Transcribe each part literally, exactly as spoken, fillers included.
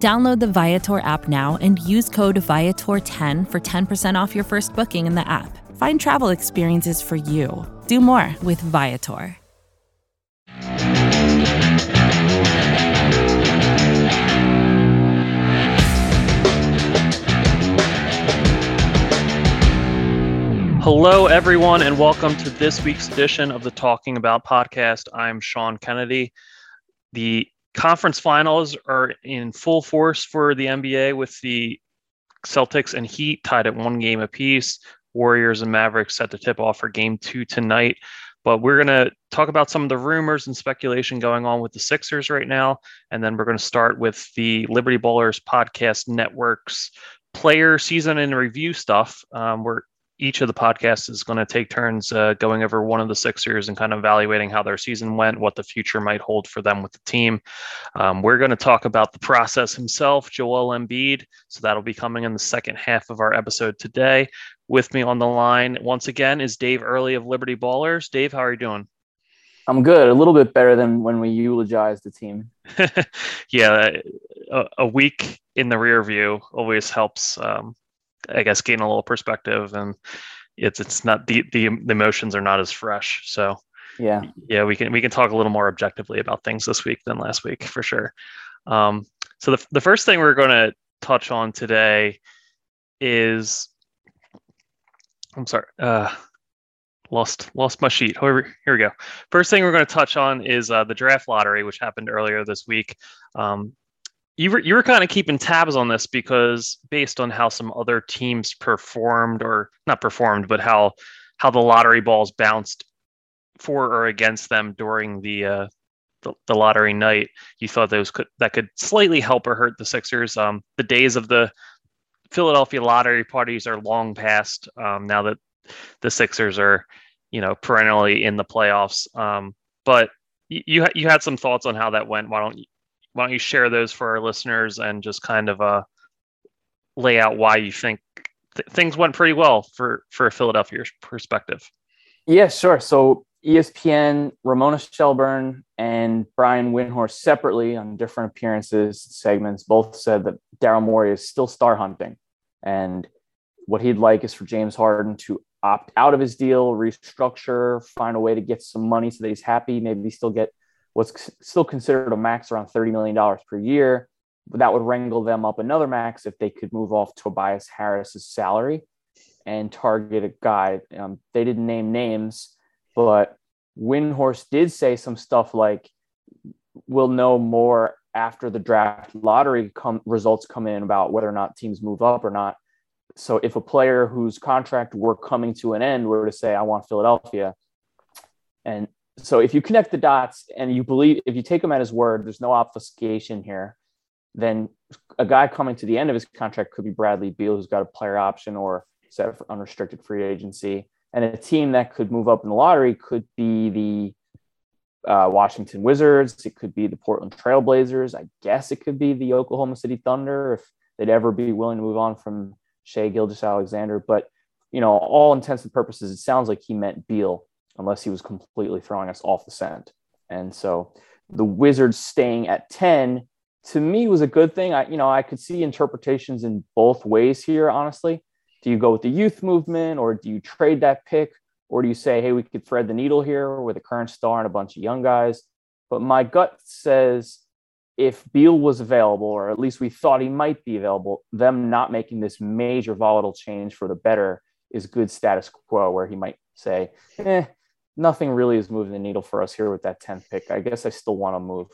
Download the Viator app now and use code Viator ten for ten percent off your first booking in the app. Find travel experiences for you. Do more with Viator. Hello, everyone, and welcome to this week's edition of the Talking About podcast. I'm Sean Kennedy. The conference finals are in full force for the N B A with the Celtics and Heat tied at one game apiece. Warriors and Mavericks set the tip off for game two tonight. But we're going to talk about some of the rumors and speculation going on with the Sixers right now. And then we're going to start with the Liberty Ballers podcast network's player season and review stuff. Um, we're Each of the podcasts is going to take turns uh, going over one of the Sixers and kind of evaluating how their season went, what the future might hold for them with the team. Um, we're going to talk about the process himself, Joel Embiid. So that'll be coming in the second half of our episode today. With me on the line once again is Dave Early of Liberty Ballers. Dave, how are you doing? I'm good. A little bit better than when we eulogized the team. yeah, a, a week in the rear view always helps. Um, I guess gain a little perspective, and it's it's not the, the the emotions are not as fresh. So yeah, yeah, we can we can talk a little more objectively about things this week than last week for sure. Um, so the the first thing we're going to touch on today is, I'm sorry, uh, lost lost my sheet. Here we go. First thing we're going to touch on is uh, the draft lottery, which happened earlier this week. Um, You were, you were kind of keeping tabs on this because based on how some other teams performed or not performed, but how how the lottery balls bounced for or against them during the uh, the, the lottery night, you thought those could that could slightly help or hurt the Sixers. Um, the days of the Philadelphia lottery parties are long past um, now that the Sixers are, you know, perennially in the playoffs. Um, but you you had some thoughts on how that went. Why don't you? Why don't you share those for our listeners and just kind of uh, lay out why you think th- things went pretty well for, for a Philadelphia perspective? Yeah, sure. So E S P N, Ramona Shelburne, and Brian Windhorst separately on different appearances, segments, both said that Daryl Morey is still star hunting. And what he'd like is for James Harden to opt out of his deal, restructure, find a way to get some money so that he's happy, maybe still get what's still considered a max around thirty million dollars per year. That would wrangle them up another max if they could move off Tobias Harris's salary and target a guy. Um, they didn't name names, but Windhorst did say some stuff like, we'll know more after the draft lottery come, results come in about whether or not teams move up or not. So if a player whose contract were coming to an end were to say, I want Philadelphia, and so if you connect the dots and you believe, if you take him at his word, there's no obfuscation here, then a guy coming to the end of his contract could be Bradley Beal, who's got a player option or set for unrestricted free agency. And a team that could move up in the lottery could be the uh, Washington Wizards. It could be the Portland Trail Blazers. I guess it could be the Oklahoma City Thunder if they'd ever be willing to move on from Shai Gilgeous-Alexander. But, you know, all intents and purposes, it sounds like he meant Beal, unless he was completely throwing us off the scent. And so the Wizards staying at ten, to me, was a good thing. I, you know, I could see interpretations in both ways here, honestly. Do you go with the youth movement, or do you trade that pick? Or do you say, hey, we could thread the needle here with a current star and a bunch of young guys? But my gut says if Beal was available, or at least we thought he might be available, them not making this major volatile change for the better is good status quo, where he might say, eh, nothing really is moving the needle for us here with that tenth pick. I guess I still want to move.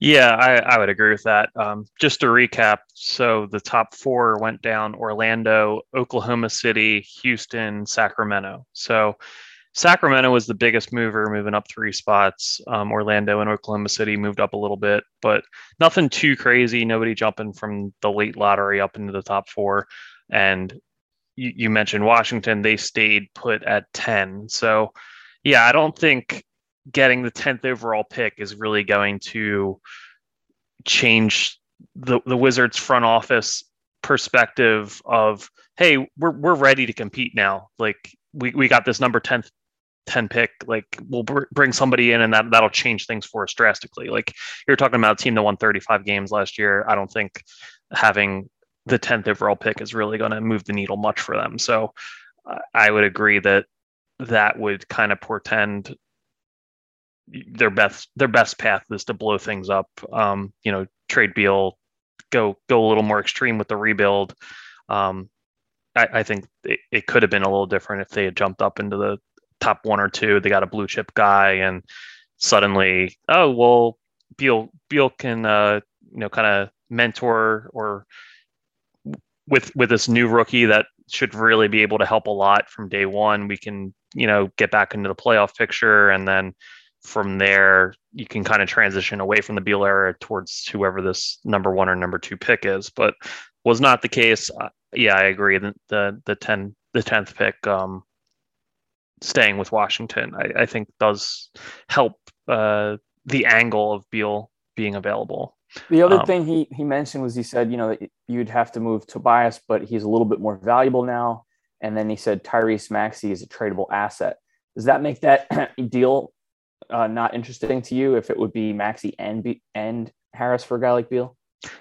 Yeah, I, I would agree with that. Um, just to recap, so the top four went down: Orlando, Oklahoma City, Houston, Sacramento. So Sacramento was the biggest mover, moving up three spots. Um, Orlando and Oklahoma City moved up a little bit, but nothing too crazy. Nobody jumping from the late lottery up into the top four. And you, you mentioned Washington, they stayed put at ten. So yeah, I don't think getting the tenth overall pick is really going to change the, the Wizards front office perspective of, hey, we're we're ready to compete now. Like we, we got this number tenth, ten pick, like we'll br- bring somebody in and that, that'll change things for us drastically. Like you're talking about a team that won thirty-five games last year. I don't think having the tenth overall pick is really going to move the needle much for them. So uh, I would agree that that would kind of portend their best, their best path is to blow things up. Um, you know, trade Beal, go, go a little more extreme with the rebuild. Um, I, I think it, it could have been a little different if they had jumped up into the top one or two. They got a blue chip guy and suddenly, oh, well, Beal, Beal can, uh, you know, kind of mentor or with, with this new rookie that should really be able to help a lot from day one. We can, you know, get back into the playoff picture. And then from there, you can kind of transition away from the Beal era towards whoever this number one or number two pick is, but was not the case. Uh, yeah, I agree. The, the, the ten, the tenth pick, um, staying with Washington, I, I think does help uh, the angle of Beal being available. The other um, thing he, he mentioned was he said, you know, that you'd have to move Tobias, but he's a little bit more valuable now. And then he said Tyrese Maxey is a tradable asset. Does that make that deal uh, not interesting to you if it would be Maxey and Be- and Harris for a guy like Beal?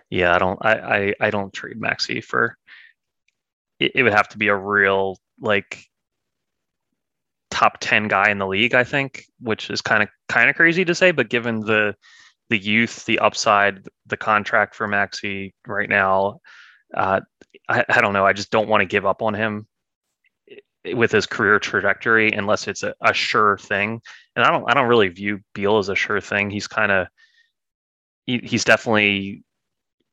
Yeah, I don't. I I, I don't trade Maxey for. It, it would have to be a real like top ten guy in the league, I think, which is kind of kind of crazy to say, but given the. The youth, the upside, the contract for Maxey right now. Uh, I, I don't know. I just don't want to give up on him with his career trajectory unless it's a, a sure thing. And I don't, I don't really view Beal as a sure thing. He's kind of, he, he's definitely,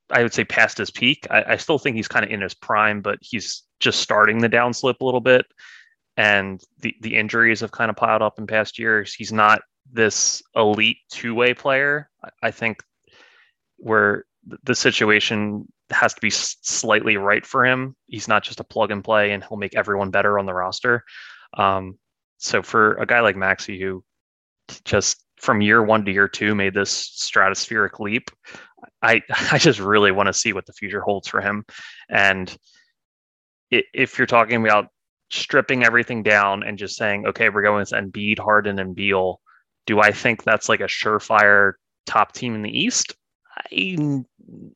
I would say past his peak. I, I still think he's kind of in his prime, but he's just starting the downslope a little bit. And the, the injuries have kind of piled up in past years. He's not this elite two-way player. I think where the situation has to be slightly right for him. He's not just a plug and play and he'll make everyone better on the roster. Um, so for a guy like Maxey, who just from year one to year two made this stratospheric leap, I, I just really want to see what the future holds for him. And if you're talking about stripping everything down and just saying, okay, we're going with Embiid, Harden, and Beal, do I think that's like a surefire top team in the East? I,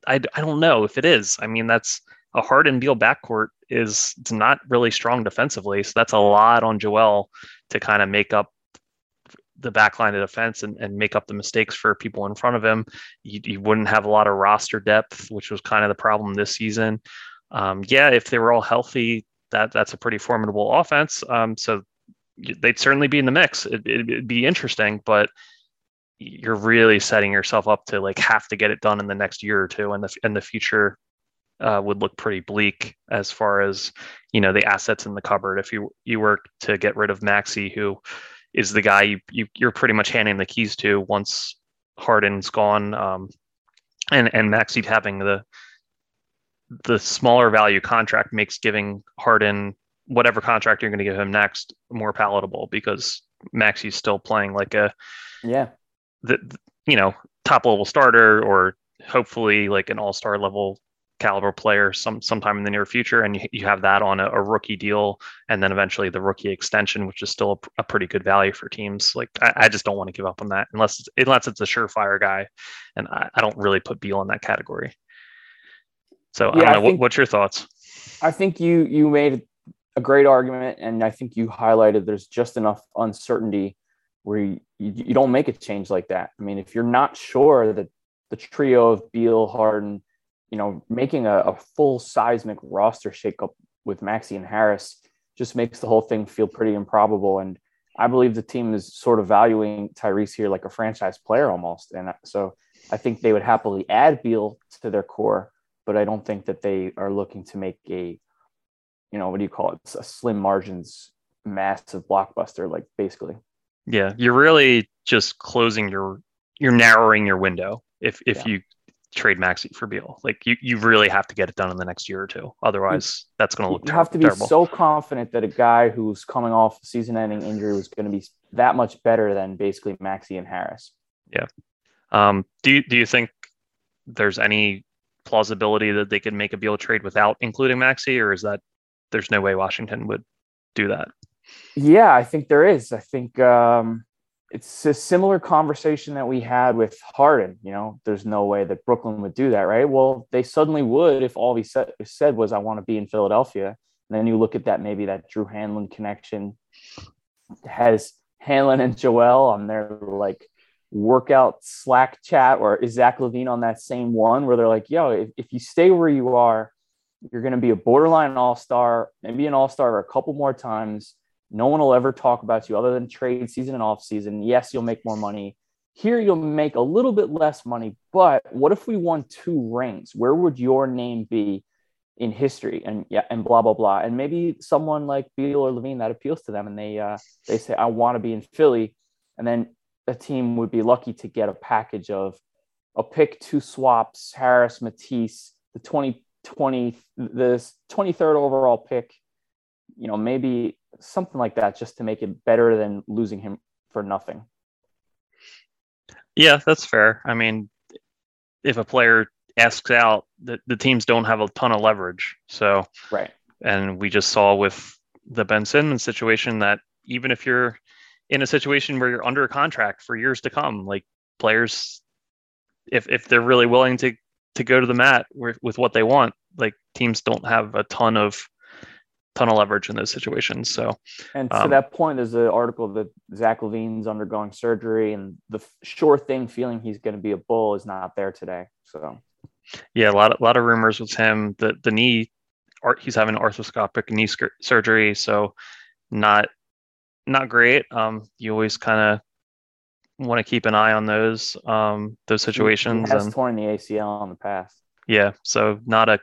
I, I don't know if it is. I mean, that's a Harden Beal backcourt is it's not really strong defensively. So that's a lot on Joel to kind of make up the backline of defense and, and make up the mistakes for people in front of him. You, you wouldn't have a lot of roster depth, which was kind of the problem this season. Um, yeah, if they were all healthy, that that's a pretty formidable offense. Um, so they'd certainly be in the mix. It, it, it'd be interesting, but you're really setting yourself up to like have to get it done in the next year or two. And the, and the future uh, would look pretty bleak as far as, you know, the assets in the cupboard. If you, you were to get rid of Maxey, who is the guy you, you you're pretty much handing the keys to once Harden's gone, um, and, and Maxey having the, the smaller value contract makes giving Harden whatever contract you're going to give him next more palatable, because Maxey's still playing like a, yeah, the, the you know, top level starter, or hopefully like an all-star level caliber player some sometime in the near future. And you, you have that on a, a rookie deal, and then eventually the rookie extension, which is still a, a pretty good value for teams. Like I, I just don't want to give up on that unless it's, unless it's a surefire guy. And I, I don't really put Beal in that category. So yeah, I don't know. I think, what, what's your thoughts? I think you, you made it a great argument. And I think you highlighted there's just enough uncertainty where you, you, you don't make a change like that. I mean, if you're not sure that the trio of Beal, Harden, you know, making a, a full seismic roster shakeup with Maxey and Harris just makes the whole thing feel pretty improbable. And I believe the team is sort of valuing Tyrese here like a franchise player almost. And so I think they would happily add Beal to their core, but I don't think that they are looking to make a, you know, what do you call it? It's a slim margins, massive blockbuster, like basically. Yeah. You're really just closing your, you're narrowing your window. If, if yeah. you trade Maxey for Beal. Like you, you really have to get it done in the next year or two. Otherwise, that's going to look terrible. You have to be terrible. so confident that a guy who's coming off a season-ending injury was going to be that much better than basically Maxey and Harris. Yeah. Um, do you, do you think there's any plausibility that they could make a Beal trade without including Maxey, or is that there's no way Washington would do that? Yeah, I think there is. I think um, it's a similar conversation that we had with Harden. You know, there's no way that Brooklyn would do that, right? Well, they suddenly would if all he said, said was, I want to be in Philadelphia. And then you look at that, maybe that Drew Hanlon connection has Hanlon and Joel on their like workout Slack chat, or is Zach Levine on that same one where they're like, yo, if, if you stay where you are, you're going to be a borderline all-star, maybe an all-star a couple more times. No one will ever talk about you other than trade season and off season. Yes, you'll make more money. Here you'll make a little bit less money, but what if we won two rings? Where would your name be in history? And yeah, and blah, blah, blah. And maybe someone like Beal or Levine, that appeals to them. And they, uh, they say, I want to be in Philly. And then a team would be lucky to get a package of a pick, two swaps, Harris, Matisse, the twenty twenty, the twenty-third overall pick, you know, maybe something like that, just to make it better than losing him for nothing. Yeah, that's fair. I mean, if a player asks out, the, the teams don't have a ton of leverage. So, right. And we just saw with the Ben Simmons situation that even if you're in a situation where you're under contract for years to come, like players, if if they're really willing to, to go to the mat with, with what they want, like teams don't have a ton of ton of leverage in those situations. So, and to um, that point, there's an article that Zach Levine's undergoing surgery, and the sure thing feeling he's going to be a Bull is not there today. So, yeah, a lot of, a lot of rumors with him. The the knee, he's having arthroscopic knee surgery, so not. Not great. Um, you always kind of want to keep an eye on those um, those situations. He has and, torn the A C L in the past. Yeah, so not a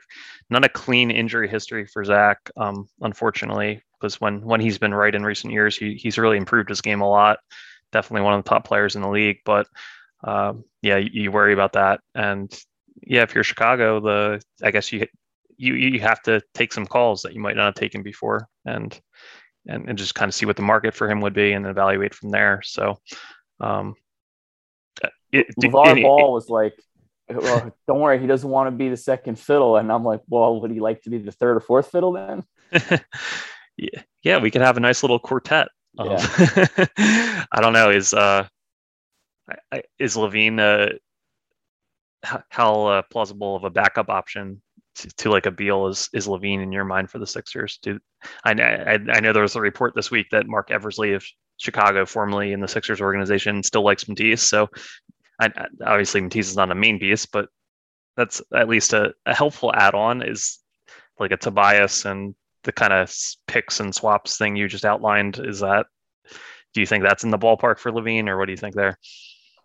not a clean injury history for Zach, um, unfortunately, because when when he's been right in recent years, he he's really improved his game a lot. Definitely one of the top players in the league. But um, yeah, you, you worry about that. And yeah, if you're Chicago, the I guess you you you have to take some calls that you might not have taken before, and. And, and just kind of see what the market for him would be and evaluate from there. So um, it, LeVar it, Ball it, was like, well, don't worry, he doesn't want to be the second fiddle. And I'm like, well, would he like to be the third or fourth fiddle then? yeah, yeah, we could have a nice little quartet. Um, yeah. I don't know. Is uh, is Levine uh, how uh, plausible of a backup option To, to like a Beal is is Levine in your mind for the Sixers? Do I, I I know there was a report this week that Mark Eversley of Chicago, formerly in the Sixers organization, still likes Matisse. So I, I, obviously Matisse is not a main piece, but that's at least a, a helpful add-on, is like a Tobias and the kind of picks and swaps thing you just outlined. Is that, do you think that's in the ballpark for Levine, or what do you think there?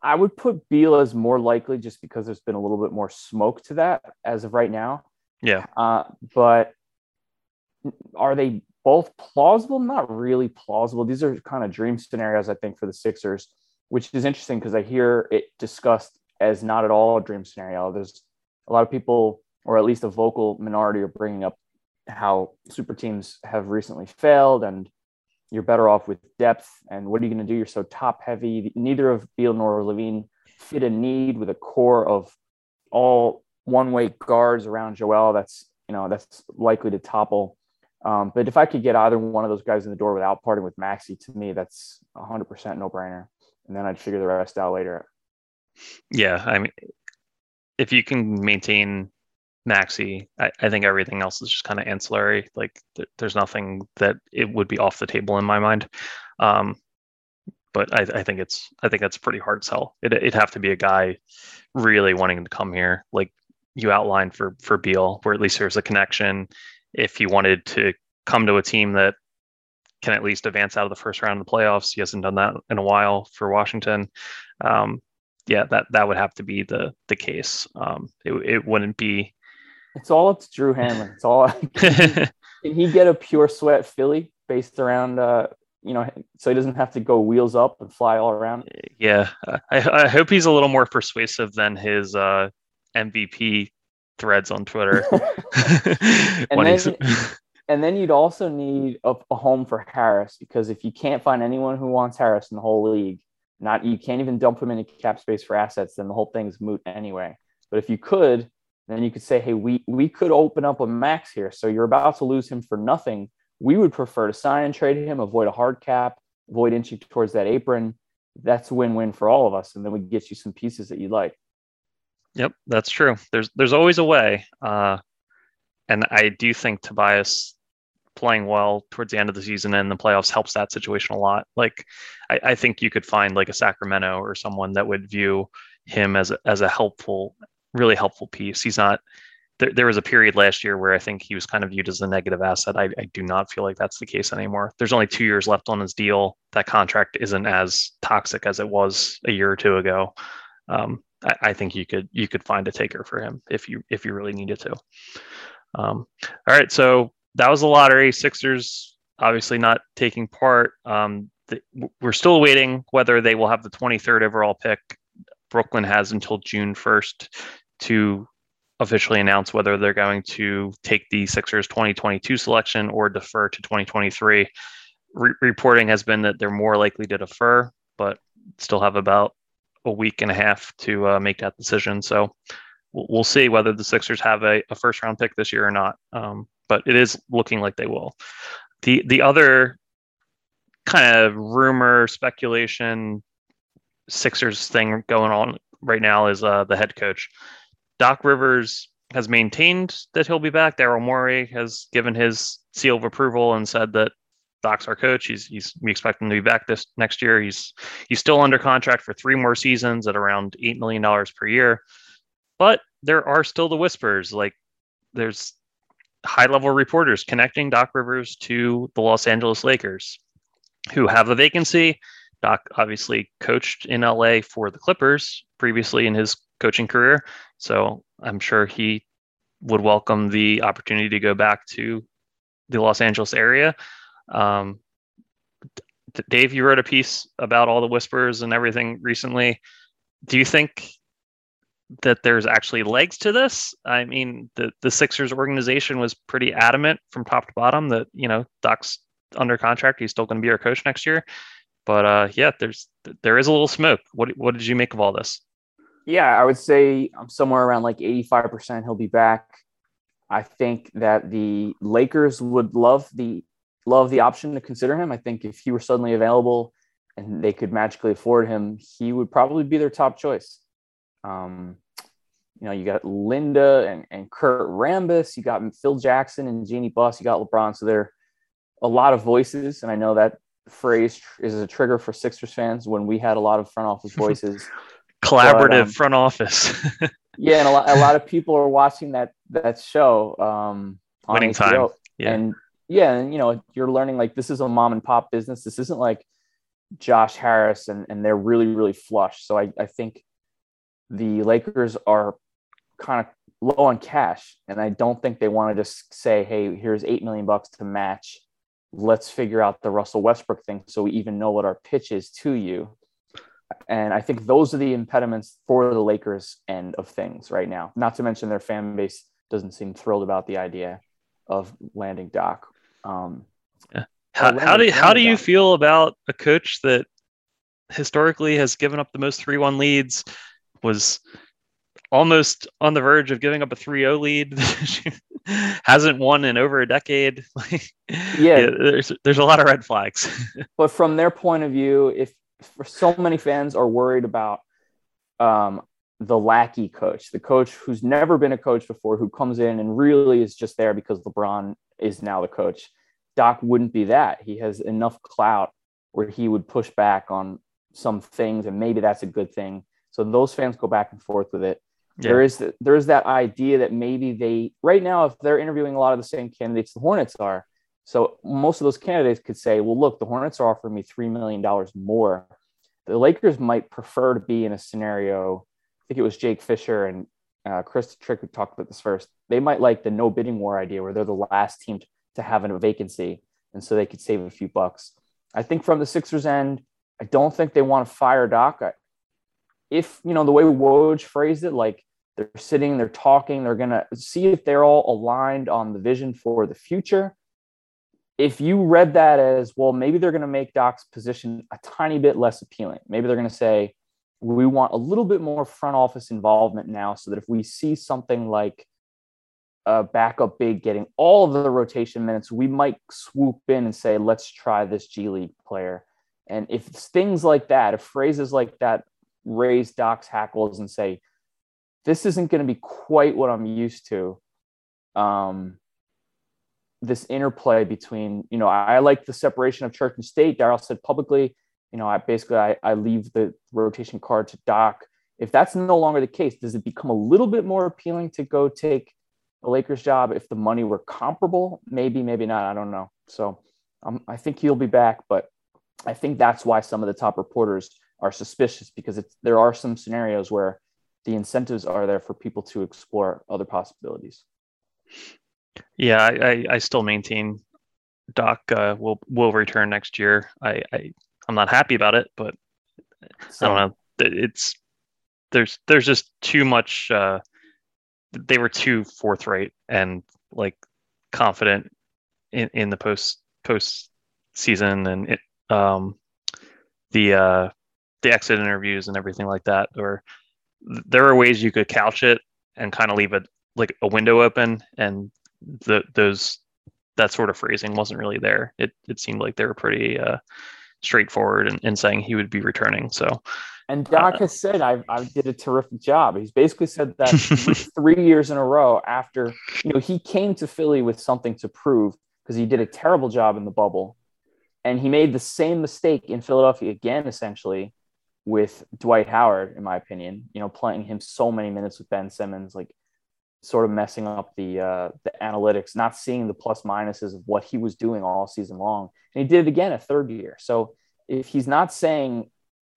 I would put Beal as more likely just because there's been a little bit more smoke to that as of right now. Yeah. Uh, but are they both plausible? Not really plausible. These are kind of dream scenarios, I think, for the Sixers, which is interesting because I hear it discussed as not at all a dream scenario. There's a lot of people, or at least a vocal minority, are bringing up how super teams have recently failed and you're better off with depth. And what are you going to do? You're so top heavy. Neither of Beal nor Levine fit a need with a core of all one-way guards around Joel. That's, you know, that's likely to topple. Um, but if I could get either one of those guys in the door without parting with Maxey, to me, that's one hundred percent no-brainer. And then I'd figure the rest out later. Yeah, I mean, if you can maintain Maxey, I, I think everything else is just kind of ancillary. Like, th- there's nothing that it would be off the table in my mind. Um, but I, I think it's, I think that's a pretty hard sell. It, it'd have to be a guy really wanting to come here, like you outlined for for Beal, where at least there's a connection. If he wanted to come to a team that can at least advance out of the first round of the playoffs, he hasn't done that in a while for Washington. Um, yeah, that that would have to be the the case. Um, it it wouldn't be. It's all up to Drew Hanlon. It's all. Can he, can he get a pure sweat Philly based around? Uh, you know, so he doesn't have to go wheels up and fly all around. Yeah, I, I hope he's a little more persuasive than his. Uh, M V P threads on Twitter. and, then, and then you'd also need a, a home for Harris, because if you can't find anyone who wants Harris in the whole league, not you can't even dump him into cap space for assets, then the whole thing's moot anyway. But if you could, then you could say, hey, we we could open up a max here, so you're about to lose him for nothing. We would prefer to sign and trade him, avoid a hard cap, avoid inching towards that apron. That's a win-win for all of us, and then we get you some pieces that you'd like. Yep, that's true. There's there's always a way, uh, and I do think Tobias playing well towards the end of the season and the playoffs helps that situation a lot. Like, I, I think you could find like a Sacramento or someone that would view him as a, as a helpful, really helpful piece. He's not. There, there was a period last year where I think he was kind of viewed as a negative asset. I, I do not feel like that's the case anymore. There's only two years left on his deal. That contract isn't as toxic as it was a year or two ago. Um, I, I think you could you could find a taker for him if you if you really needed to. Um, all right, so that was the lottery. Sixers obviously not taking part. Um, the, we're still waiting whether they will have the twenty-third overall pick. Brooklyn has until June first to officially announce whether they're going to take the Sixers twenty twenty-two selection or defer to twenty twenty-three. Re- reporting has been that they're more likely to defer, but still have about a week and a half to uh, make that decision. So we'll, we'll see whether the Sixers have a, a first round pick this year or not. Um, but it is looking like they will. The, the other kind of rumor, speculation, Sixers thing going on right now is uh, the head coach. Doc Rivers has maintained that he'll be back. Daryl Morey has given his seal of approval and said that Doc's our coach. He's, he's we expect him to be back this next year. He's he's still under contract for three more seasons at around eight million dollars per year. But there are still the whispers. Like, there's high-level reporters connecting Doc Rivers to the Los Angeles Lakers, who have a vacancy. Doc obviously coached in L A for the Clippers previously in his coaching career, so I'm sure he would welcome the opportunity to go back to the Los Angeles area. Um, D- Dave, you wrote a piece about all the whispers and everything recently. Do you think that there's actually legs to this? I mean, the, the Sixers organization was pretty adamant from top to bottom that, you know, Doc's under contract. He's still going to be our coach next year. But uh, yeah, there's there is a little smoke. What what did you make of all this? Yeah, I would say I'm somewhere around like eighty-five percent he'll be back. I think that the Lakers would love the love the option to consider him. I think if he were suddenly available and they could magically afford him, he would probably be their top choice. Um, you know, you got Linda and, and Kurt Rambis. You got Phil Jackson and Jeannie Buss. You got LeBron. So there are a lot of voices, and I know that phrase is a trigger for Sixers fans when we had a lot of front office voices. Collaborative but, um, front office. Yeah, and a lot, a lot of people are watching that that show. Um, on Winning H B O. Time. Yeah. And yeah, and you know, you're learning like this is a mom and pop business. This isn't like Josh Harris, and, and they're really, really flush. So I, I think the Lakers are kind of low on cash, and I don't think they want to just say, hey, here's eight million bucks to match. Let's figure out the Russell Westbrook thing so we even know what our pitch is to you. And I think those are the impediments for the Lakers end of things right now. Not to mention their fan base doesn't seem thrilled about the idea of landing Doc. Um, yeah. how, landing, how do how do you Doc. feel about a coach that historically has given up the most three one leads, was almost on the verge of giving up a three oh lead, hasn't won in over a decade? yeah, yeah, there's there's a lot of red flags. But from their point of view, if so many fans are worried about um, the lackey coach, the coach who's never been a coach before, who comes in and really is just there because LeBron is now the coach. Doc wouldn't be that. He has enough clout where he would push back on some things, and maybe that's a good thing. So those fans go back and forth with it. Yeah. There is the, there is that idea that maybe they right now, if they're interviewing a lot of the same candidates the Hornets are, so most of those candidates could say, well, look, the Hornets are offering me three million dollars more. The Lakers might prefer to be in a scenario. I think it was Jake Fisher and uh, Chris Trick who talked about this first. They might like the no bidding war idea where they're the last team to have a vacancy, and so they could save a few bucks. I think from the Sixers end, I don't think they want to fire Doc. I, if, you know, the way Woj phrased it, like They're sitting, they're talking, they're going to see if they're all aligned on the vision for the future. If you read that as, well, maybe they're going to make Doc's position a tiny bit less appealing. Maybe they're going to say, we want a little bit more front office involvement now so that if we see something like a backup big getting all of the rotation minutes, we might swoop in and say, let's try this G League player. And if things like that, if phrases like that raise Doc's hackles and say, this isn't going to be quite what I'm used to, um, this interplay between, you know, I, I like the separation of church and state. Daryl said publicly, you know, I basically, I, I leave the rotation card to Doc. If that's no longer the case, does it become a little bit more appealing to go take a Lakers job if the money were comparable? Maybe, maybe not. I don't know. So um, I think he'll be back, but I think that's why some of the top reporters are suspicious, because it's, there are some scenarios where the incentives are there for people to explore other possibilities. Yeah, I, I, I still maintain Doc uh, will will return next year. I, I I'm not happy about it, but so, I don't know. It's there's there's just too much. Uh, they were too forthright and like confident in, in the post post season and it, um the uh, the exit interviews and everything like that. Or there are ways you could couch it and kind of leave it like a window open, and the those that sort of phrasing wasn't really there. It it seemed like they were pretty uh, straightforward in, in saying he would be returning. So, and Doc uh, has said, I I did a terrific job. He's basically said that three years in a row after, you know, he came to Philly with something to prove because he did a terrible job in the bubble, and he made the same mistake in Philadelphia again, essentially, with Dwight Howard, in my opinion, you know, playing him so many minutes with Ben Simmons, like sort of messing up the uh, the analytics, not seeing the plus minuses of what he was doing all season long. And he did it again a third year. So if he's not saying,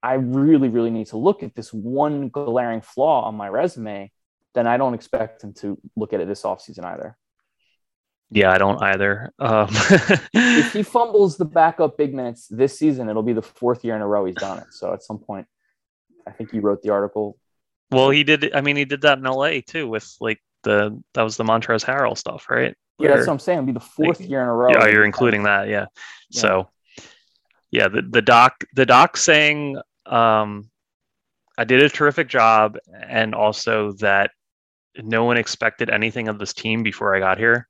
I really, really need to look at this one glaring flaw on my resume, then I don't expect him to look at it this offseason either. Yeah, I don't either. Um... if he fumbles the backup big minutes this season, it'll be the fourth year in a row he's done it. So at some point, I think you wrote the article. Well, he did. I mean, he did that in L A too with like, The that was the Montrezl Harrell stuff, right? Yeah, or, that's what I'm saying. It'll be the fourth like, year in a row. Yeah, you're including that, yeah. yeah. So, yeah, the the doc the doc saying, um, I did a terrific job, and also that no one expected anything of this team before I got here,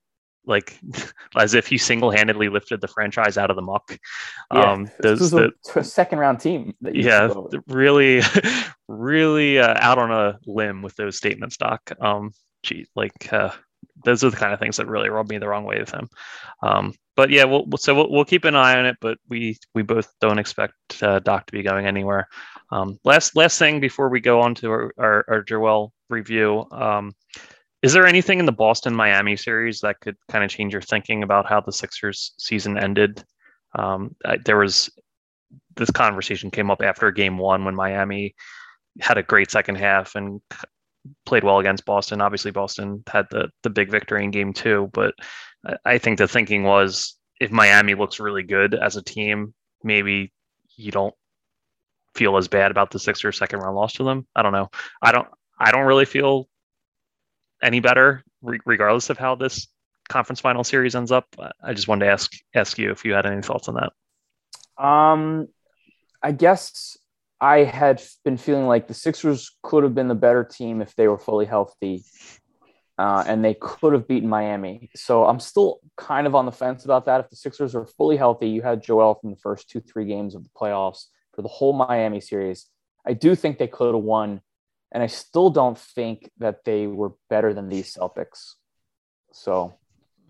like as if he single handedly lifted the franchise out of the muck. Yeah, um, those, this was the, a, a second round team. That you yeah, really, really uh, out on a limb with those statements, Doc. Um, Gee, like uh, those are the kind of things that really rubbed me the wrong way with him. Um, but yeah, we'll, so we'll, we'll keep an eye on it. But we we both don't expect uh, Doc to be going anywhere. Um, last last thing before we go on to our, our, our Joel review, um, is there anything in the Boston-Miami series that could kind of change your thinking about how the Sixers season ended? Um, I, there was this conversation came up after Game One when Miami had a great second half and played well against Boston. Obviously, Boston had the, the big victory in game two, but I think the thinking was if Miami looks really good as a team, maybe you don't feel as bad about the Sixers' second round loss to them. I don't know. I don't I don't really feel any better re- regardless of how this conference final series ends up. I just wanted to ask ask you if you had any thoughts on that. Um, I guess I had been feeling like the Sixers could have been the better team if they were fully healthy, uh, and they could have beaten Miami. So I'm still kind of on the fence about that. If the Sixers are fully healthy, you had Joel from the first two, three games of the playoffs for the whole Miami series. I do think they could have won, and I still don't think that they were better than these Celtics. So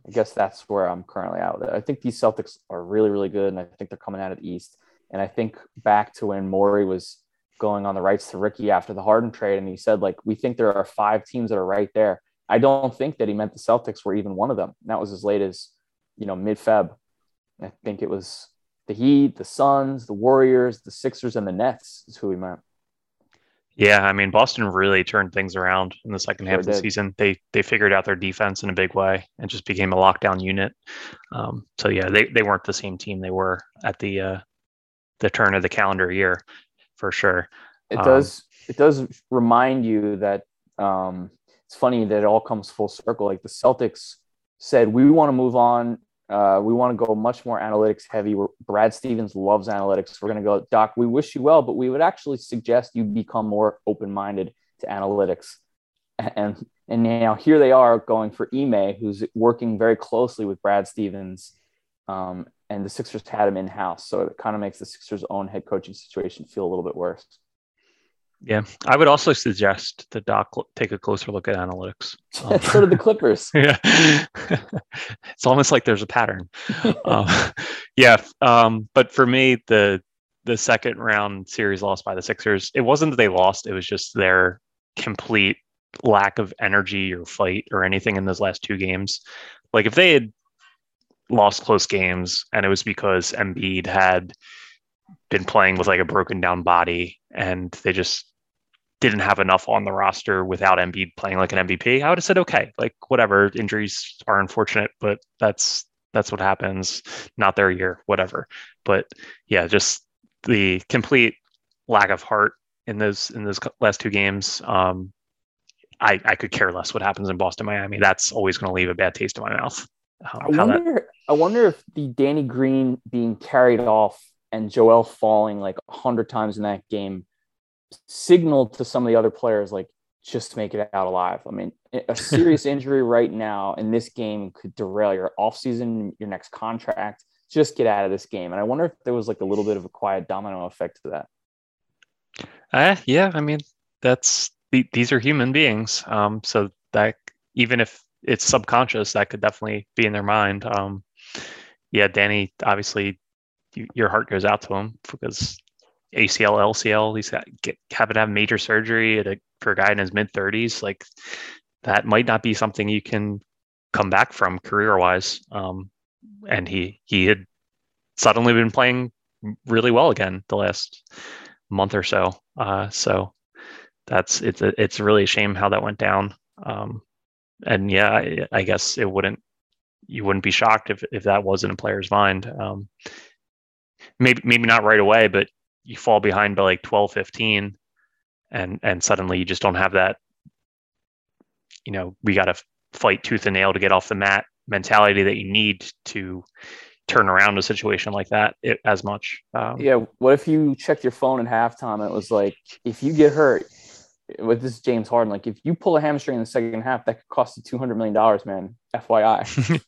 I guess that's where I'm currently at with it. I think these Celtics are really, really good, and I think they're coming out of the East. And I think back to when Morey was going on the rights to Ricky after the Harden trade, and he said, like, we think there are five teams that are right there. I don't think that he meant the Celtics were even one of them. And that was as late as, you know, mid-Feb. I think it was the Heat, the Suns, the Warriors, the Sixers, and the Nets is who he meant. Yeah, I mean, Boston really turned things around in the second sure half of the did. season. They they figured out their defense in a big way and just became a lockdown unit. Um, so, yeah, they, they weren't the same team they were at the uh, – the turn of the calendar year for sure. It does. Um, it does remind you that Um, it's funny that it all comes full circle. Like the Celtics said, we want to move on. Uh, we want to go much more analytics heavy. We're, Brad Stevens loves analytics. We're going to go, Doc, we wish you well, but we would actually suggest you become more open-minded to analytics. And and now here they are going for Ime, who's working very closely with Brad Stevens, um, and the Sixers had him in-house. So it kind of makes the Sixers' own head coaching situation feel a little bit worse. Yeah, I would also suggest the Doc take a closer look at analytics. Um, so did the Clippers. Yeah, it's almost like there's a pattern. um, yeah, um, but for me, the the second round series loss by the Sixers, it wasn't that they lost; it was just their complete lack of energy or fight or anything in those last two games. Like if they had lost close games, and it was because Embiid had been playing with like a broken down body, and they just didn't have enough on the roster without Embiid playing like an M V P, I would have said, okay, like whatever, injuries are unfortunate, but that's, that's what happens. Not their year, whatever. But yeah, just the complete lack of heart in those, in those last two games. Um, I, I could care less what happens in Boston, Miami. That's always going to leave a bad taste in my mouth. How, I wonder, that... I wonder if the Danny Green being carried off and Joel falling like a hundred times in that game signaled to some of the other players, like, just make it out alive. I mean, a serious injury right now in this game could derail your offseason, your next contract. Just get out of this game. And I wonder if there was like a little bit of a quiet domino effect to that. Uh, yeah, I mean, that's, these are human beings. Um, so that even if it's subconscious, that could definitely be in their mind. Um, yeah, Danny, obviously you, your heart goes out to him because A C L, L C L, he's got get, having to have major surgery at a, for a guy in his mid thirties. Like that might not be something you can come back from career wise. Um, and he, he had suddenly been playing really well again the last month or so. Uh, so, That's it's a, it's really a shame how that went down, um, and yeah, I, I guess it wouldn't you wouldn't be shocked if, if that wasn't a player's mind. Um, maybe maybe not right away, but you fall behind by like twelve, fifteen, and and suddenly you just don't have that. You know, we got to fight tooth and nail to get off the mat mentality that you need to turn around a situation like that it, as much. Um, yeah, what if you checked your phone at halftime? And it was like, if you get hurt. With this James Harden, like if you pull a hamstring in the second half, that could cost you two hundred million dollars, man. F Y I. I, th-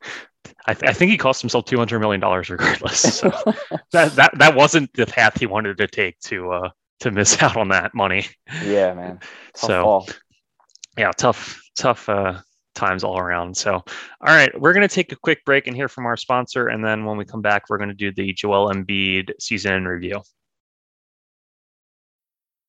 I think he cost himself two hundred million dollars regardless. So that, that, that wasn't the path he wanted to take to, uh, to miss out on that money. Yeah, man. Tough so ball. yeah, tough, tough, uh, times all around. So, all right, we're going to take a quick break and hear from our sponsor. And then when we come back, we're going to do the Joel Embiid season in review.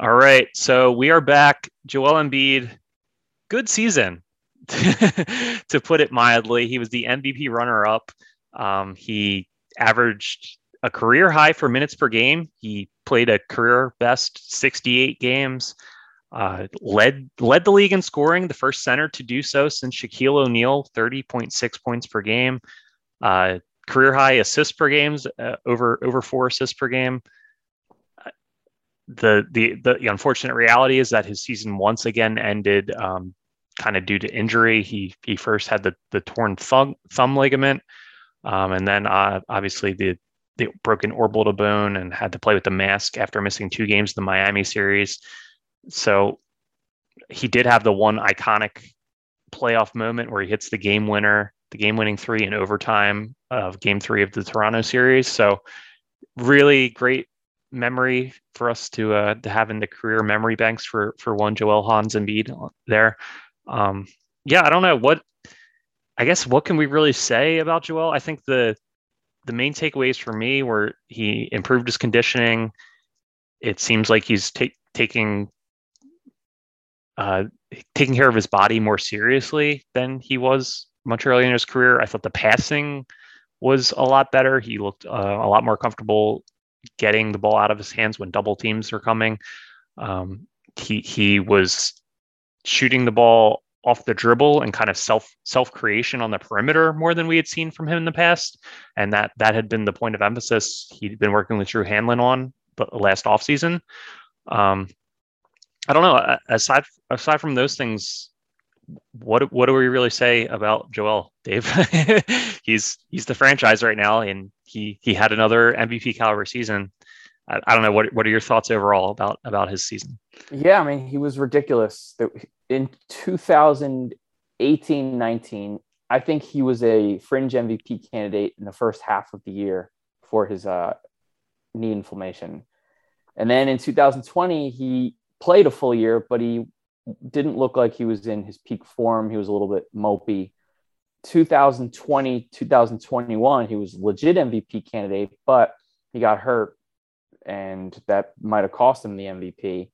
All right, so we are back. Joel Embiid, good season, to put it mildly. He was the M V P runner-up. Um, he averaged a career high for minutes per game. He played a career best sixty-eight games. Uh, led led the league in scoring, the first center to do so since Shaquille O'Neal, thirty point six points per game. Uh, career high assists per game, uh, over over four assists per game. The, the the unfortunate reality is that his season once again ended um, kind of due to injury. He he first had the the torn thumb thumb ligament, um, and then uh, obviously the the broken orbital bone, and had to play with the mask after missing two games in the Miami series. So he did have the one iconic playoff moment where he hits the game winner, the game winning three in overtime of game three of the Toronto series. So really great memory for us to, uh, to have in the career memory banks for, for one Joel Hans Embiid there. Um, yeah, I don't know what, I guess, what can we really say about Joel? I think the, the main takeaways for me were he improved his conditioning. It seems like he's ta- taking, uh, taking care of his body more seriously than he was much earlier in his career. I thought the passing was a lot better. He looked uh, a lot more comfortable getting the ball out of his hands when double teams are coming. Um, he he was shooting the ball off the dribble and kind of self self creation on the perimeter more than we had seen from him in the past, and that that had been the point of emphasis he'd been working with Drew Hanlon on the last offseason. Um, I don't know. Aside aside from those things, what what do we really say about Joel, Dave? he's he's the franchise right now, and he he had another M V P caliber season. I, I don't know what what are your thoughts overall about about his season? Yeah, I mean, he was ridiculous. In two thousand eighteen nineteen, I think he was a fringe M V P candidate in the first half of the year for his uh, knee inflammation, and then in two thousand twenty he played a full year, but he didn't look like he was in his peak form. He was a little bit mopey. twenty twenty, twenty twenty-one, he was legit M V P candidate, but he got hurt, and that might have cost him the M V P.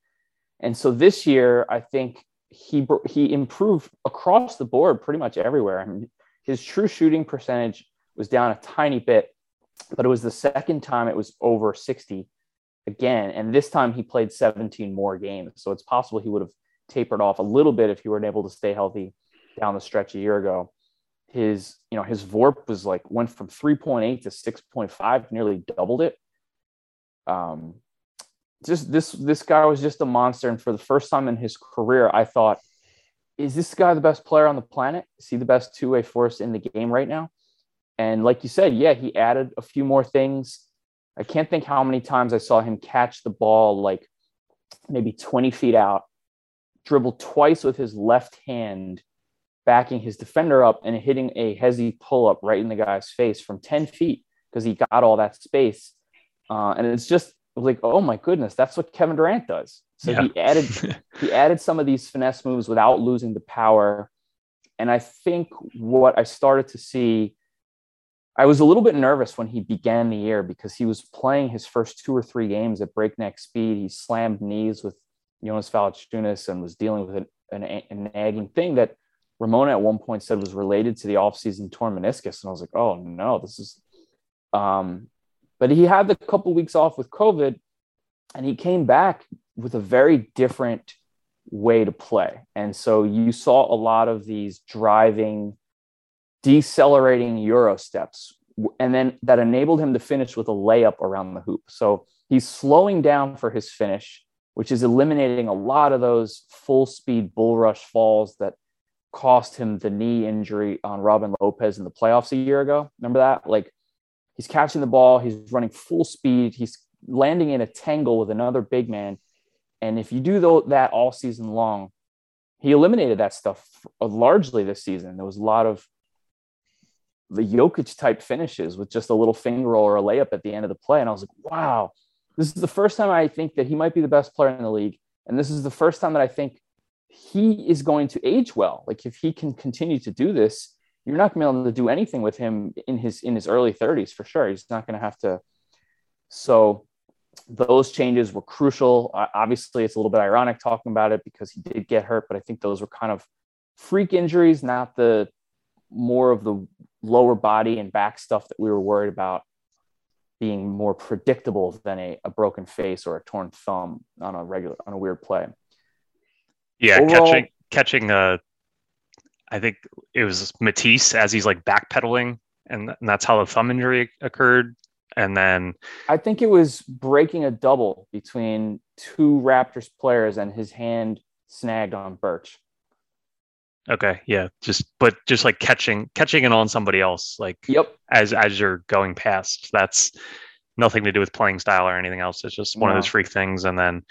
And so this year, I think he he improved across the board pretty much everywhere. I mean, his true shooting percentage was down a tiny bit, but it was the second time it was over sixty again. And this time he played seventeen more games. So it's possible he would have tapered off a little bit if he weren't able to stay healthy down the stretch a year ago. His, you know, his V O R P was like went from three point eight to six point five, nearly doubled it. Um, just this, this guy was just a monster. And for the first time in his career, I thought, is this guy the best player on the planet? Is he the best two-way force in the game right now? And like you said, yeah, he added a few more things. I can't think how many times I saw him catch the ball, like maybe twenty feet out, dribble twice with his left hand, backing his defender up and hitting a hezzy pull-up right in the guy's face from ten feet because he got all that space. Uh, and it's just like, oh my goodness, that's what Kevin Durant does. So yeah. he added he added some of these finesse moves without losing the power. And I think what I started to see, I was a little bit nervous when he began the year because he was playing his first two or three games at breakneck speed. He slammed knees with Jonas Valanciunas and was dealing with an, an, an nagging thing that Ramona at one point said was related to the offseason torn meniscus. And I was like, oh no, this is, um, but he had the couple weeks off with COVID and he came back with a very different way to play. And so you saw a lot of these driving, decelerating Euro steps. And then that enabled him to finish with a layup around the hoop. So he's slowing down for his finish, which is eliminating a lot of those full speed bull rush falls that cost him the knee injury on Robin Lopez in the playoffs a year ago. Remember that? Like, he's catching the ball, he's running full speed, he's landing in a tangle with another big man. And if you do that all season long, he eliminated that stuff largely this season. There was a lot of the Jokic type finishes with just a little finger roll or a layup at the end of the play. And I was like, wow. This is the first time I think that he might be the best player in the league. And this is the first time that I think he is going to age well. Like, if he can continue to do this, you're not going to be able to do anything with him in his in his early thirties for sure. He's not going to have to. So those changes were crucial. Uh, obviously, it's a little bit ironic talking about it because he did get hurt, but I think those were kind of freak injuries, not the more of the lower body and back stuff that we were worried about being more predictable than a, a broken face or a torn thumb on a regular, on a weird play. Yeah. Overall, catching, catching, uh, I think it was Matisse as he's like backpedaling, and, and that's how the thumb injury occurred. And then I think it was breaking a double between two Raptors players and his hand snagged on Birch. Okay. Yeah. Just, but just like catching, catching it on somebody else, like yep. as, as you're going past, that's nothing to do with playing style or anything else. It's just one no. of those freak things. And then,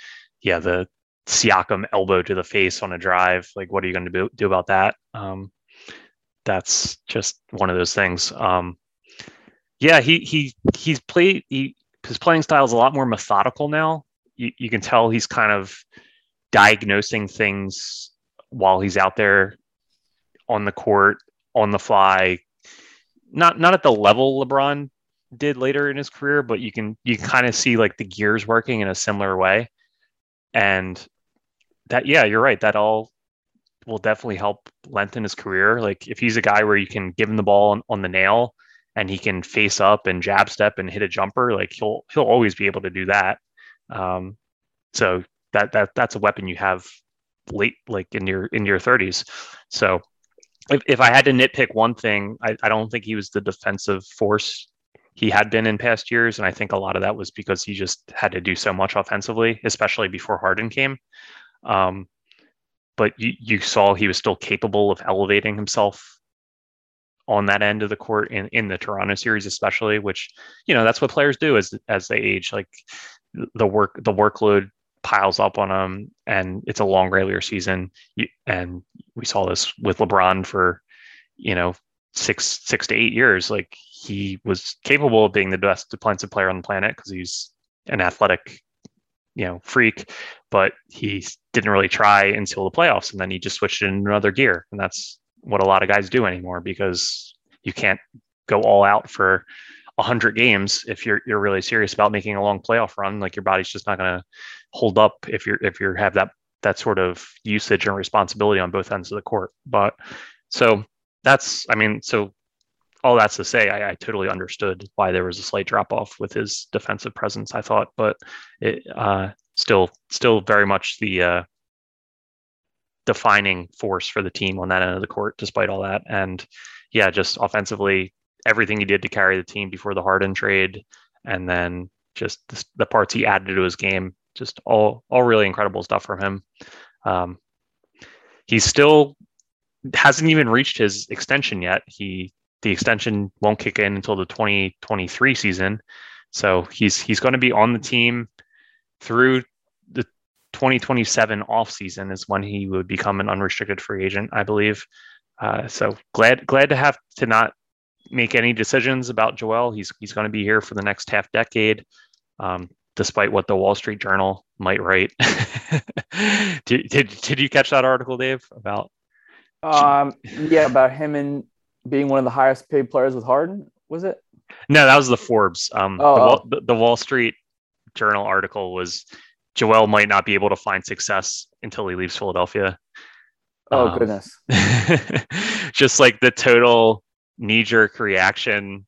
yeah, the, Siakam elbow to the face on a drive. Like, what are you going to do about that? Um, that's just one of those things. Um, yeah, he he he's played. He, his playing style is a lot more methodical now. You, you can tell he's kind of diagnosing things while he's out there on the court, on the fly. Not not at the level LeBron did later in his career, but you can you can kind of see like the gears working in a similar way. And that, yeah, you're right. That all will definitely help lengthen his career. Like if he's a guy where you can give him the ball on, on the nail and he can face up and jab step and hit a jumper, like he'll, he'll always be able to do that. Um, so that, that, that's a weapon you have late, like in your, in your thirties. So if, if I had to nitpick one thing, I, I don't think he was the defensive force he had been in past years. And I think a lot of that was because he just had to do so much offensively, especially before Harden came. Um, but you, you saw he was still capable of elevating himself on that end of the court in, in the Toronto series, especially, which, you know, that's what players do as, as they age, like the work, the workload piles up on them and it's a long regular season. And we saw this with LeBron for, you know, six, six to eight years. Like, he was capable of being the best defensive player on the planet because he's an athletic, you know, freak, but he didn't really try until the playoffs. And then he just switched it in another gear. And that's what a lot of guys do anymore, because you can't go all out for a hundred games. If you're, you're really serious about making a long playoff run, like your body's just not going to hold up if you're, if you have that, that sort of usage and responsibility on both ends of the court. But so that's, I mean, so all that's to say, I, I totally understood why there was a slight drop off with his defensive presence, I thought, but it uh, still, still very much the uh, defining force for the team on that end of the court, despite all that. And yeah, just offensively, everything he did to carry the team before the Harden trade, and then just the, the parts he added to his game, just all, all really incredible stuff from him. Um, he still hasn't even reached his extension yet. He, The extension won't kick in until the twenty twenty-three season. So he's he's going to be on the team through the twenty twenty-seven offseason is when he would become an unrestricted free agent, I believe. Uh, so glad glad to have to not make any decisions about Joel. He's he's going to be here for the next half decade, um, despite what the Wall Street Journal might write. did, did did you catch that article, Dave, about um yeah, about him and being one of the highest paid players with Harden, was it? No, that was the Forbes. Um, oh. the, the Wall Street Journal article was Joel might not be able to find success until he leaves Philadelphia. Oh, um, goodness. Just like the total knee-jerk reaction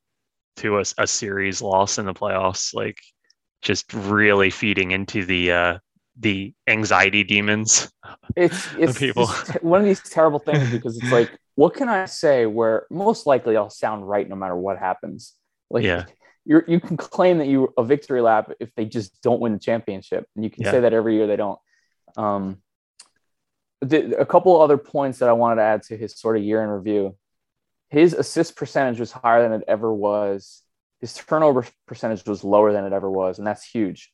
to a, a series loss in the playoffs, like just really feeding into the uh, the anxiety demons. It's, it's of people. It's one of these terrible things because it's like, what can I say where most likely I'll sound right no matter what happens? Like yeah. you you can claim that you a victory lap if they just don't win the championship. And you can yeah. say that every year they don't. Um, the, a couple other points that I wanted to add to his sort of year in review. His assist percentage was higher than it ever was. His turnover percentage was lower than it ever was. And that's huge.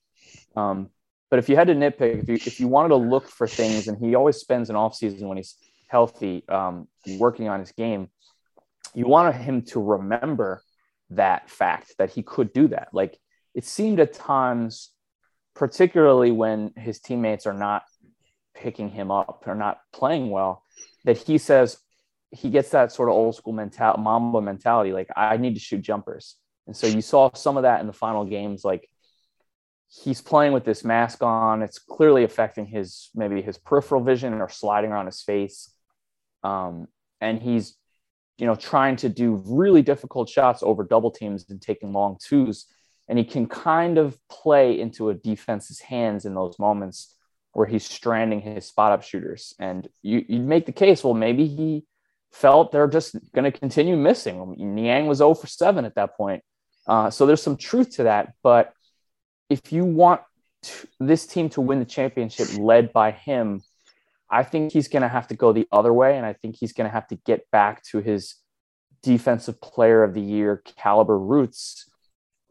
Um, but if you had to nitpick, if you, if you wanted to look for things, and he always spends an offseason when he's healthy, um, working on his game, you want him to remember that fact that he could do that. Like, it seemed at times, particularly when his teammates are not picking him up or not playing well, that he says he gets that sort of old school mentality, Mamba mentality, like, I need to shoot jumpers. And so you saw some of that in the final games. Like, he's playing with this mask on. It's clearly affecting his, maybe his peripheral vision or sliding around his face. Um, and he's, you know, trying to do really difficult shots over double teams and taking long twos. And he can kind of play into a defense's hands in those moments where he's stranding his spot up shooters. And you, you'd make the case, well, maybe he felt they're just going to continue missing. I mean, Niang was zero for seven at that point. Uh, so there's some truth to that, but if you want to, this team to win the championship led by him, I think he's going to have to go the other way. And I think he's going to have to get back to his defensive player of the year caliber roots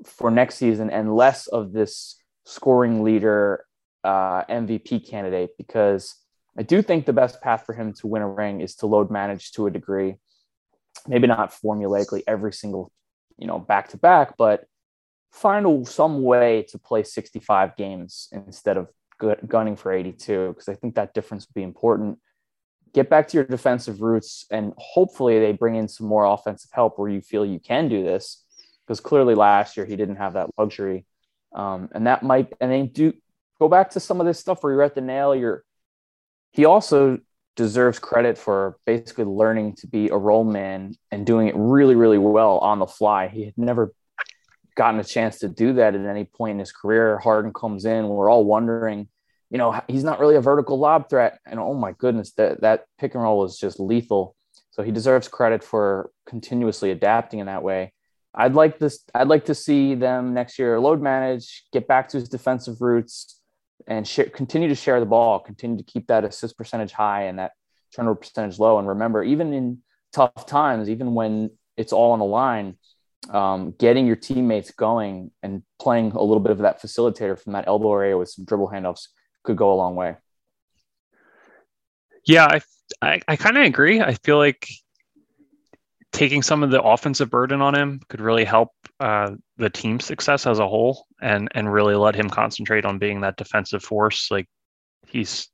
for next season, and less of this scoring leader uh, M V P candidate, because I do think the best path for him to win a ring is to load manage to a degree. Maybe not formulaically every single, you know, back to back, but find a, some way to play sixty-five games instead of gunning for eighty-two, because I think that difference would be important. Get back to your defensive roots, and hopefully they bring in some more offensive help where you feel you can do this, because clearly last year he didn't have that luxury. Um, and that might, and then do go back to some of this stuff where you're at the nail. You're, he also deserves credit for basically learning to be a role man and doing it really, really well on the fly. He had never gotten a chance to do that at any point in his career. Harden comes in, we're all wondering, you know, he's not really a vertical lob threat. And oh my goodness, that, that pick and roll is just lethal. So he deserves credit for continuously adapting in that way. I'd like this. I'd like to see them next year load manage, get back to his defensive roots, and sh- continue to share the ball, continue to keep that assist percentage high and that turnover percentage low. And remember, even in tough times, even when it's all on the line, um, getting your teammates going and playing a little bit of that facilitator from that elbow area with some dribble handoffs could go a long way. Yeah, I I, I kind of agree. I feel like taking some of the offensive burden on him could really help uh, the team's success as a whole, and and really let him concentrate on being that defensive force. Like, he's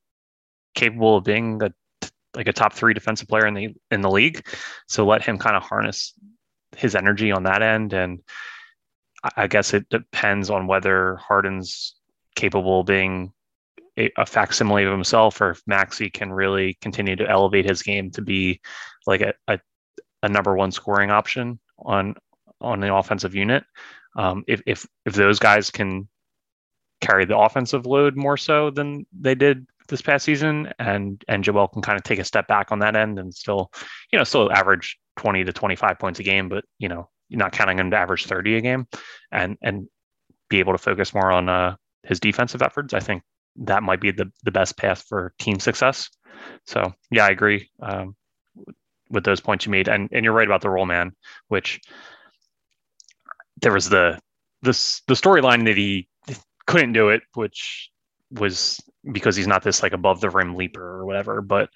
capable of being a, like a top three defensive player in the in the league. So let him kind of harness his energy on that end. And I, I guess it depends on whether Harden's capable of being a, a facsimile of himself, or if Maxey can really continue to elevate his game to be like a, a a number one scoring option on on the offensive unit. Um, if if if those guys can carry the offensive load more so than they did this past season, and and Joel can kind of take a step back on that end and still, you know, still average twenty to twenty-five points a game, but, you know, you're not counting him to average thirty a game, and and be able to focus more on uh, his defensive efforts, I think that might be the, the best path for team success. So, yeah, I agree. Um, with those points you made, and and you're right about the role man, which there was the this the storyline that he couldn't do it, which was because he's not this like above the rim leaper or whatever, but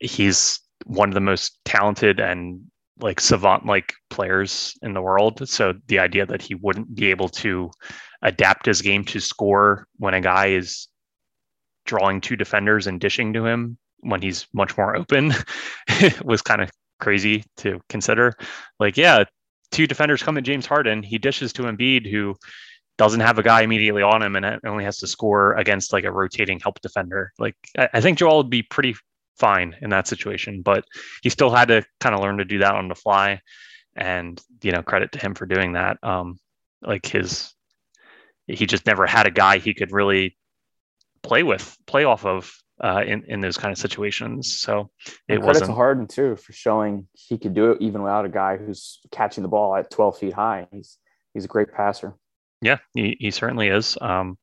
he's one of the most talented and like savant like players in the world. So the idea that he wouldn't be able to adapt his game to score when a guy is drawing two defenders and dishing to him when he's much more open was kind of crazy to consider. Like, yeah, two defenders come at James Harden. He dishes to Embiid, who doesn't have a guy immediately on him and only has to score against like a rotating help defender. Like, I think Joel would be pretty fine in that situation, but he still had to kind of learn to do that on the fly, and, you know, credit to him for doing that. Um, like his, he just never had a guy he could really play with, play off of, Uh, in, in those kind of situations. So it was credit to Harden too for showing he could do it even without a guy who's catching the ball at twelve feet high. He's he's a great passer. Yeah, he, he certainly is. Um,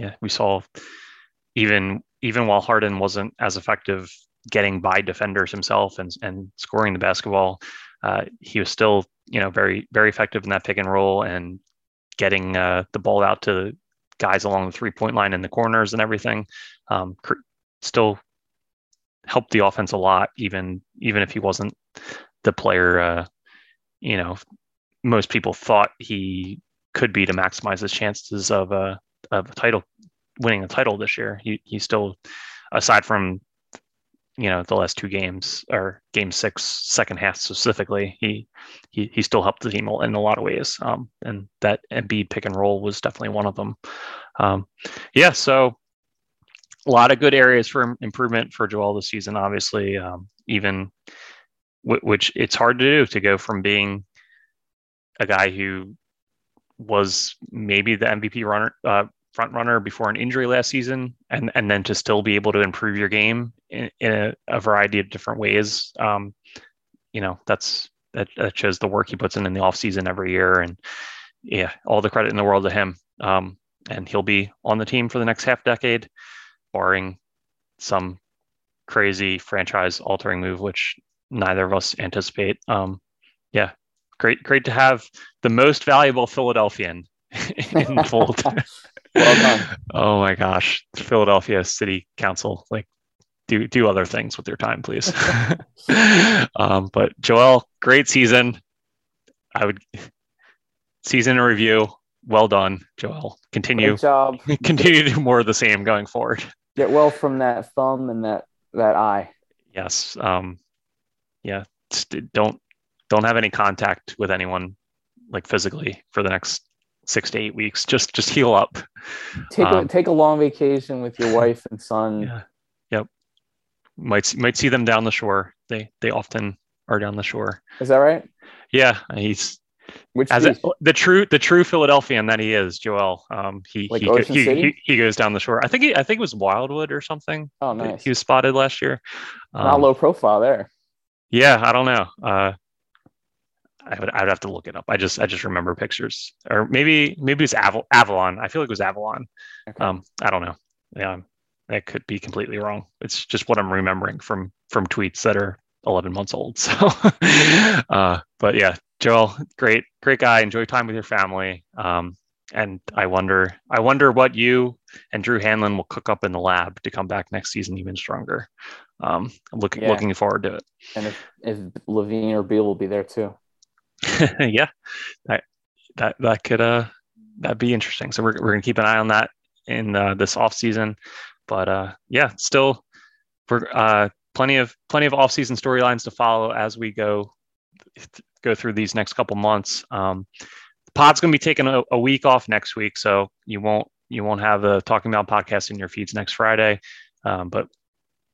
yeah, we saw even even while Harden wasn't as effective getting by defenders himself and and scoring the basketball, uh, he was still, you know, very very effective in that pick and roll and getting uh, the ball out to guys along the three point line in the corners and everything. Um, cr- still helped the offense a lot, even even if he wasn't the player, uh, you know, most people thought he could be to maximize his chances of a of a title, winning a title this year. He he still, aside from, you know, the last two games or game six, second half specifically, he he he still helped the team in a lot of ways. Um, and that Embiid pick and roll was definitely one of them. Um, yeah, so. A lot of good areas for improvement for Joel this season, obviously, um, even w- which it's hard to do, to go from being a guy who was maybe the M V P runner, uh, front runner before an injury last season, and, and then to still be able to improve your game in, in a, a variety of different ways. Um, you know, that's that, that shows the work he puts in in the offseason every year. And yeah, all the credit in the world to him. Um, and he'll be on the team for the next half decade, barring some crazy franchise-altering move, which neither of us anticipate. Um, yeah, great, great to have the most valuable Philadelphian in the fold. Well done. Oh my gosh. Philadelphia City Council, like do, do other things with your time, please. um, but Joel, great season. I would season in review. Well done, Joel. Continue. Great job. Continue to do more of the same going forward. Get well from that thumb and that, that eye. Yes. Um, yeah. Don't, don't have any contact with anyone like physically for the next six to eight weeks. Just, just heal up. Take a, um, take a long vacation with your wife and son. Yeah. Yep. Might, might see them down the shore. They, they often are down the shore. Is that right? Yeah. He's, Which as a, the true the true Philadelphian that he is, Joel. Um, he like he, he, he he goes down the shore. I think he I think it was Wildwood or something. Oh, nice. He was spotted last year. Um, Not low profile there. Yeah, I don't know. Uh, I would I'd have to look it up. I just I just remember pictures, or maybe maybe it's Aval- Avalon. I feel like it was Avalon. Okay. Um, I don't know. Yeah, I could be completely wrong. It's just what I'm remembering from from tweets that are eleven months old. So, uh, but yeah. Joel, great, great guy. Enjoy time with your family. Um, and I wonder, I wonder what you and Drew Hanlon will cook up in the lab to come back next season even stronger. Um, I'm looking, yeah. looking forward to it. And if, if Levine or Beal will be there too. yeah, that that that could uh that'd be interesting. So we're we're gonna keep an eye on that in uh, this off season. But uh, yeah, still, we're uh, plenty of plenty of off season storylines to follow as we go. Th- go through these next couple months. Um, the pod's going to be taking a, a week off next week. So you won't, you won't have a Talking About podcast in your feeds next Friday. Um, but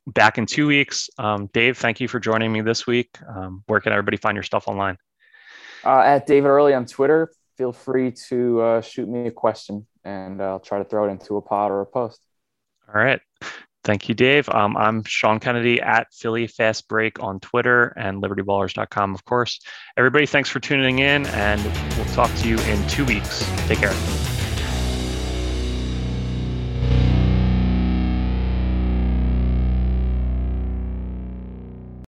back in two weeks, um, Dave, thank you for joining me this week. Um, where can everybody find your stuff online? Uh, at David Early on Twitter, feel free to uh, shoot me a question and I'll try to throw it into a pod or a post. All right. Thank you, Dave. Um, I'm Sean Kennedy at Philly Fast Break on Twitter and liberty ballers dot com, of course. Everybody, thanks for tuning in, and we'll talk to you in two weeks. Take care.